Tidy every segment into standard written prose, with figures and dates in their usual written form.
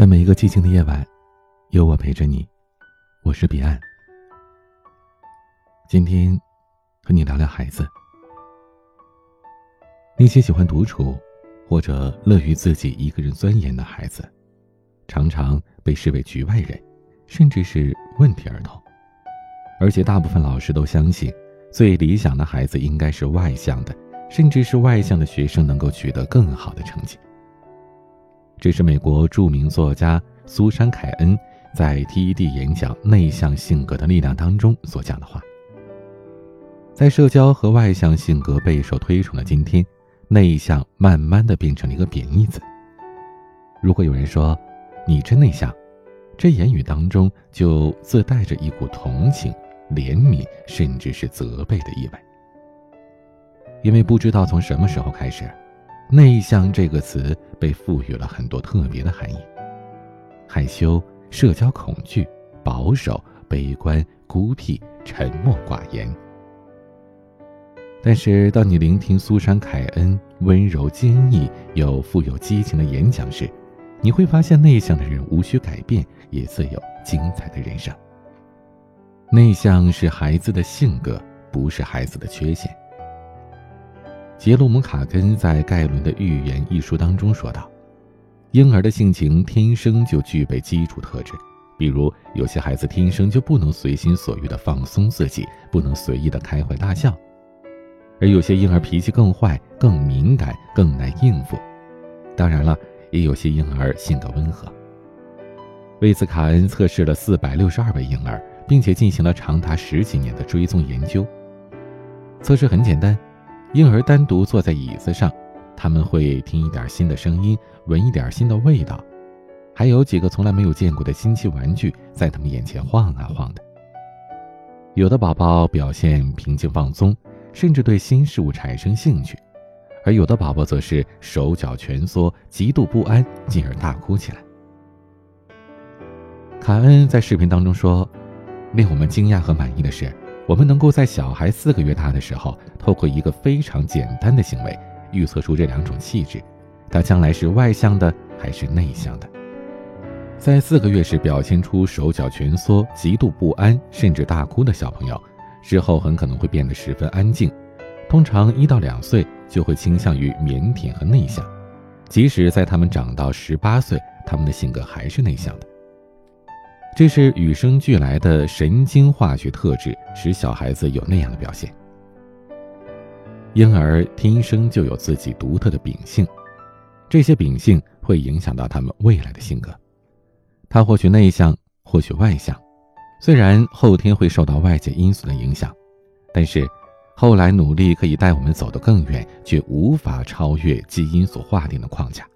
在每一个寂静的夜晚，有我陪着你，我是彼岸。今天和你聊聊孩子。那些喜欢独处或者乐于自己一个人钻研的孩子，常常被视为局外人，甚至是问题儿童。而且大部分老师都相信，最理想的孩子应该是外向的，甚至是外向的学生能够取得更好的成绩。这是美国著名作家苏珊·凯恩在 TED 演讲《内向性格的力量》当中所讲的话。在社交和外向性格备受推崇的今天，内向慢慢的变成了一个贬义词。如果有人说你真内向，这言语当中就自带着一股同情、怜悯，甚至是责备的意味。因为不知道从什么时候开始，内向这个词被赋予了很多特别的含义，害羞、社交恐惧、保守、悲观、孤僻、沉默寡言。但是当你聆听苏珊·凯恩温柔坚毅又富有激情的演讲时，你会发现内向的人无需改变，也自有精彩的人生。内向是孩子的性格，不是孩子的缺陷。杰罗姆·卡根在盖伦的《寓言》一书当中说道，婴儿的性情天生就具备基础特质，比如有些孩子天生就不能随心所欲地放松自己，不能随意地开怀大笑，而有些婴儿脾气更坏、更敏感、更难应付。当然了，也有些婴儿性格温和。为此，卡恩测试了462位婴儿，并且进行了长达10几年的追踪研究。测试很简单，婴儿单独坐在椅子上，他们会听一点新的声音，闻一点新的味道，还有几个从来没有见过的新奇玩具在他们眼前晃啊晃的。有的宝宝表现平静放松，甚至对新事物产生兴趣，而有的宝宝则是手脚蜷缩，极度不安，进而大哭起来。卡恩在视频当中说，令我们惊讶和满意的是，我们能够在小孩4个月大的时候，透过一个非常简单的行为预测出这2种气质，他将来是外向的还是内向的。在4个月时表现出手脚蜷缩、极度不安甚至大哭的小朋友，之后很可能会变得十分安静，通常1到2岁就会倾向于腼腆和内向，即使在他们长到18岁，他们的性格还是内向的。这是与生俱来的神经化学特质，使小孩子有那样的表现。婴儿天生就有自己独特的秉性，这些秉性会影响到他们未来的性格。他或许内向，或许外向，虽然后天会受到外界因素的影响，但是后来努力可以带我们走得更远，却无法超越基因所划定的框架。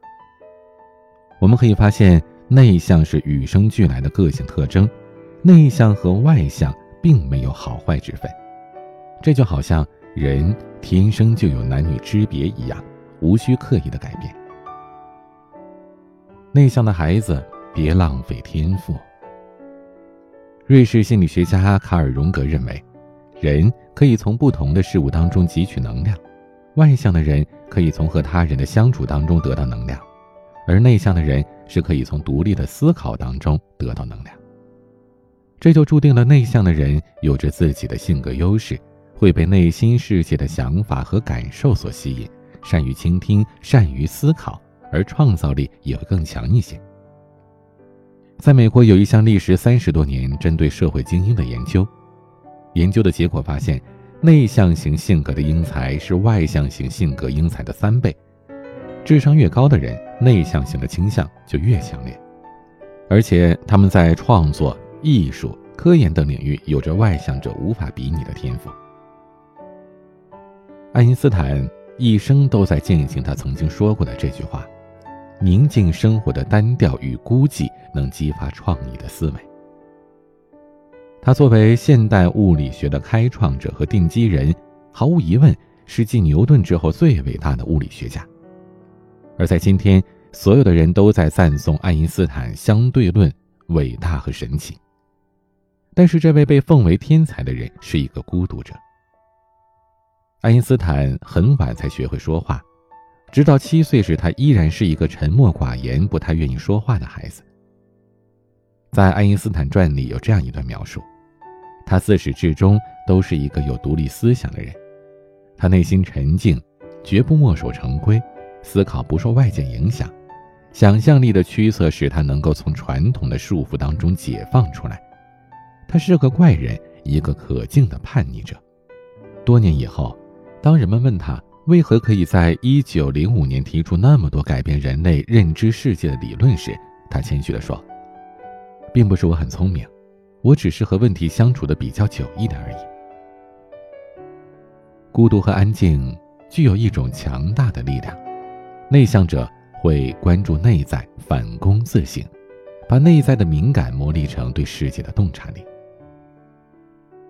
我们可以发现，内向是与生俱来的个性特征，内向和外向并没有好坏之分。这就好像人天生就有男女之别一样，无需刻意的改变。内向的孩子别浪费天赋。瑞士心理学家卡尔·荣格认为，人可以从不同的事物当中汲取能量，外向的人可以从和他人的相处当中得到能量，而内向的人是可以从独立的思考当中得到能量。这就注定了内向的人有着自己的性格优势，会被内心世界的想法和感受所吸引，善于倾听，善于思考，而创造力也会更强一些。在美国有一项历时30多年针对社会精英的研究，研究的结果发现，内向型性格的英才是外向型性格英才的3倍，智商越高的人，内向型的倾向就越强烈，而且他们在创作、艺术、科研等领域有着外向者无法比拟的天赋。爱因斯坦一生都在践行他曾经说过的这句话，宁静生活的单调与孤寂能激发创意的思维。他作为现代物理学的开创者和奠基人，毫无疑问是继牛顿之后最伟大的物理学家。而在今天，所有的人都在赞颂爱因斯坦相对论伟大和神奇，但是这位被奉为天才的人是一个孤独者。爱因斯坦很晚才学会说话，直到7岁时，他依然是一个沉默寡言、不太愿意说话的孩子。在《爱因斯坦传》里有这样一段描述，他自始至终都是一个有独立思想的人，他内心沉静，绝不墨守成规，思考不受外界影响，想象力的驱策使他能够从传统的束缚当中解放出来。他是个怪人，一个可敬的叛逆者。多年以后，当人们问他为何可以在1905年提出那么多改变人类认知世界的理论时，他谦虚地说，并不是我很聪明，我只是和问题相处的比较久一点而已。孤独和安静具有一种强大的力量，内向者会关注内在，反躬自省，把内在的敏感磨砺成对世界的洞察力。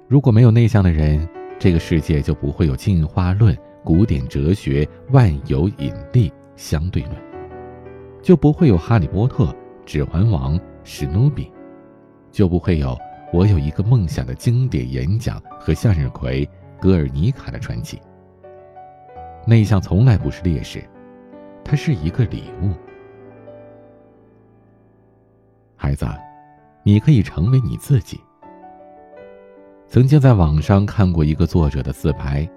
如果没有内向的人，这个世界就不会有进化论、古典哲学、万有引力、相对论，就不会有哈利波特、指环王、史努比，就不会有我有一个梦想的经典演讲和向日葵、格尔尼卡的传奇。内向从来不是劣势，它是一个礼物。孩子，你可以成为你自己。曾经在网上看过一个作者的自白，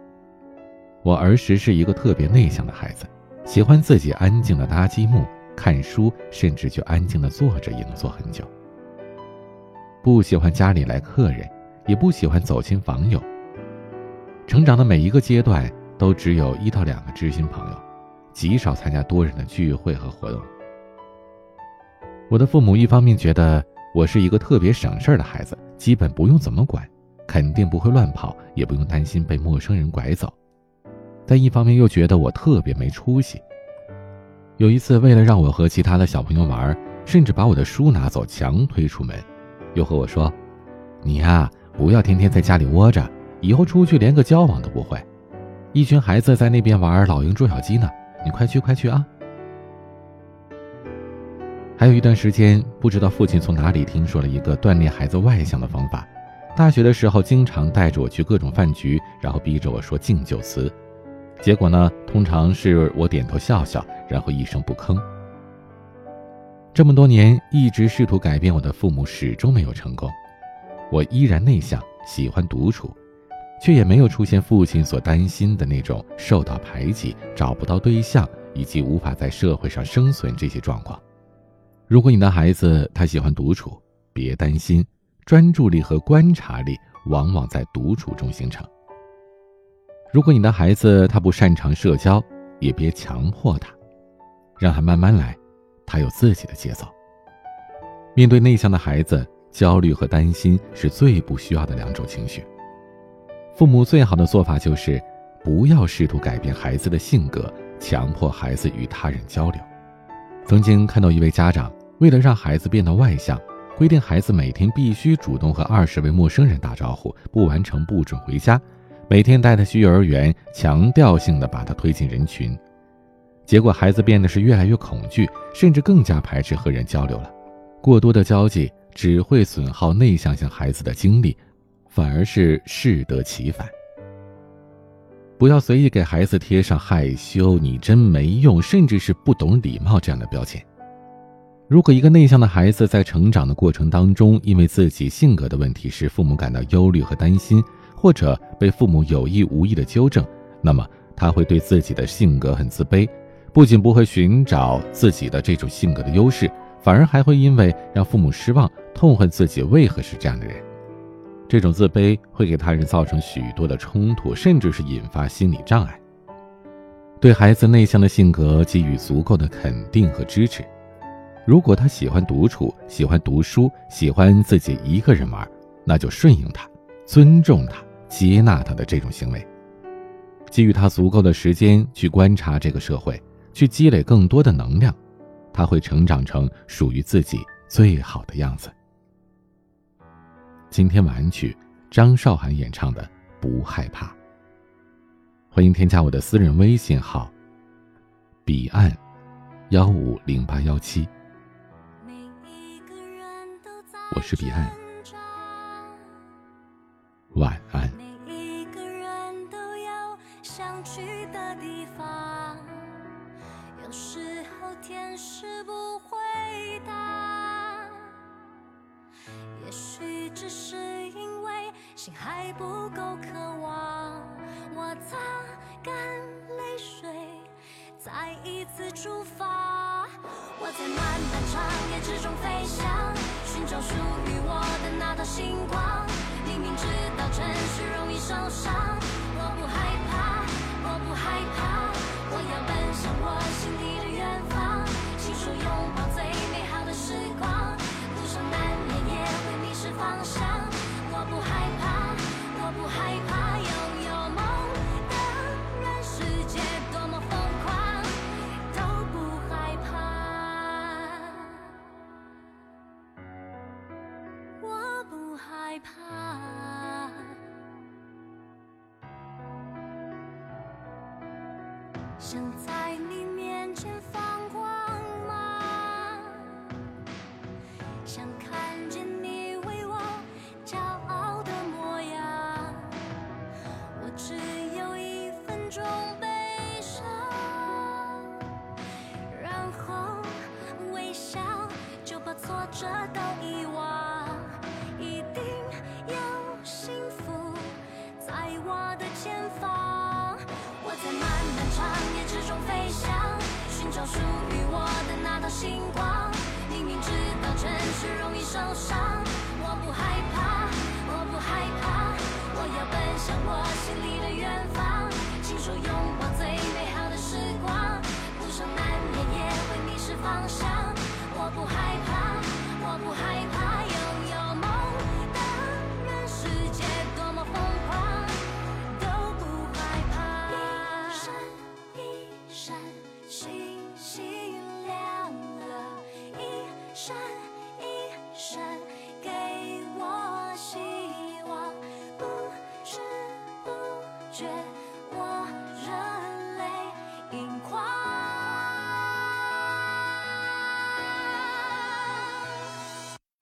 我儿时是一个特别内向的孩子，喜欢自己安静的搭积木、看书，甚至就安静的坐着也能坐很久。不喜欢家里来客人，也不喜欢走亲访友。成长的每一个阶段都只有1到2个知心朋友，极少参加多人的聚会和活动。我的父母一方面觉得我是一个特别省事儿的孩子，基本不用怎么管，肯定不会乱跑，也不用担心被陌生人拐走，但一方面又觉得我特别没出息。有一次为了让我和其他的小朋友玩，甚至把我的书拿走强推出门，又和我说，你呀，不要天天在家里窝着，以后出去连个交往都不会，一群孩子在那边玩老鹰捉小鸡呢，你快去快去啊。还有一段时间，不知道父亲从哪里听说了一个锻炼孩子外向的方法，大学的时候经常带着我去各种饭局，然后逼着我说敬酒词，结果呢，通常是我点头笑笑，然后一声不吭。这么多年一直试图改变我的父母始终没有成功，我依然内向，喜欢独处，却也没有出现父亲所担心的那种受到排挤、找不到对象以及无法在社会上生存这些状况。如果你的孩子他喜欢独处，别担心，专注力和观察力往往在独处中形成。如果你的孩子他不擅长社交，也别强迫他，让他慢慢来，他有自己的节奏。面对内向的孩子，焦虑和担心是最不需要的2种情绪。父母最好的做法就是不要试图改变孩子的性格，强迫孩子与他人交流。曾经看到一位家长为了让孩子变得外向，规定孩子每天必须主动和20位陌生人打招呼，不完成不准回家，每天带他去幼儿园，强调性的把他推进人群。结果孩子变得是越来越恐惧，甚至更加排斥和人交流了。过多的交际只会损耗内向型孩子的精力，反而是适得其反。不要随意给孩子贴上害羞、你真没用，甚至是不懂礼貌这样的标签。如果一个内向的孩子在成长的过程当中，因为自己性格的问题使父母感到忧虑和担心，或者被父母有意无意的纠正，那么他会对自己的性格很自卑，不仅不会寻找自己的这种性格的优势，反而还会因为让父母失望，痛恨自己为何是这样的人。这种自卑会给他人造成许多的冲突，甚至是引发心理障碍。对孩子内向的性格给予足够的肯定和支持。如果他喜欢独处，喜欢读书，喜欢自己一个人玩，那就顺应他，尊重他，接纳他的这种行为，给予他足够的时间去观察这个社会，去积累更多的能量，他会成长成属于自己最好的样子。今天晚安曲，张韶涵演唱的《不害怕》。欢迎添加我的私人微信号彼岸150817，我是彼岸，晚安。每一个人都有想去的地方，有时候天使不回答，还不够渴望，我擦干泪水，再一次出发。我在漫漫长夜之中飞翔，寻找属于我的那道星光。明明知道诚实容易受伤，我不害怕，我不害怕，我要奔向我心底的远方，亲手拥抱最美好的时光。路上难免也会迷失方向，我不害怕，我不害怕，拥有梦的人世界多么疯狂，都不害怕，我不害怕。想在你面前放光芒，想看见你为我骄傲的模样。我只有1分钟悲伤，然后微笑就把挫折都遗忘。一定有幸福在我的前方。我在漫漫长夜之中飞翔，寻找属于我的那道星光。明明知道诚实容易受伤，我不害怕，我不害怕，我要奔向我心里的远方，亲手拥抱最美好的时光。路上难免也会迷失方向，我不害怕，我不害怕，拥有梦的人世界多么疯狂，都不害怕。一闪一闪星星亮了，一闪一闪给我希望。不知不觉我热泪盈眶。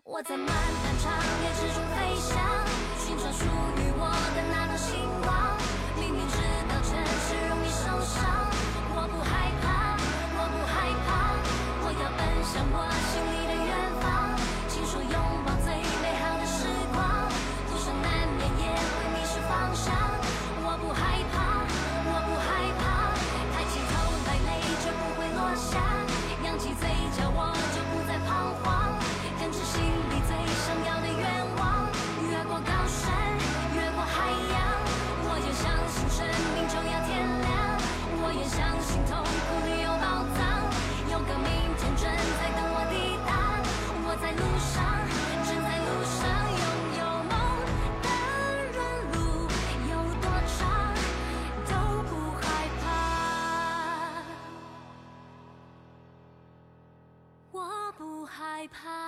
我在漫漫长夜之中飞翔，寻找属于我的那道星光。明明知道诚实容易受伤，我不害怕，我不害怕，我要奔向我心里的远方，亲手拥抱最美好的时光。路上难免也会迷失方向，我不害怕，我不害怕，抬起头来泪就不会落下，扬起嘴角我就不再彷徨，跟着心里最想要的愿望，越过高山，越过海洋。我也相信生命就要天亮，我也相信痛苦里有宝藏，有个明天正在等我抵达。我在路上，正在路上，拥有梦的人路有多长，都不害怕，我不害怕。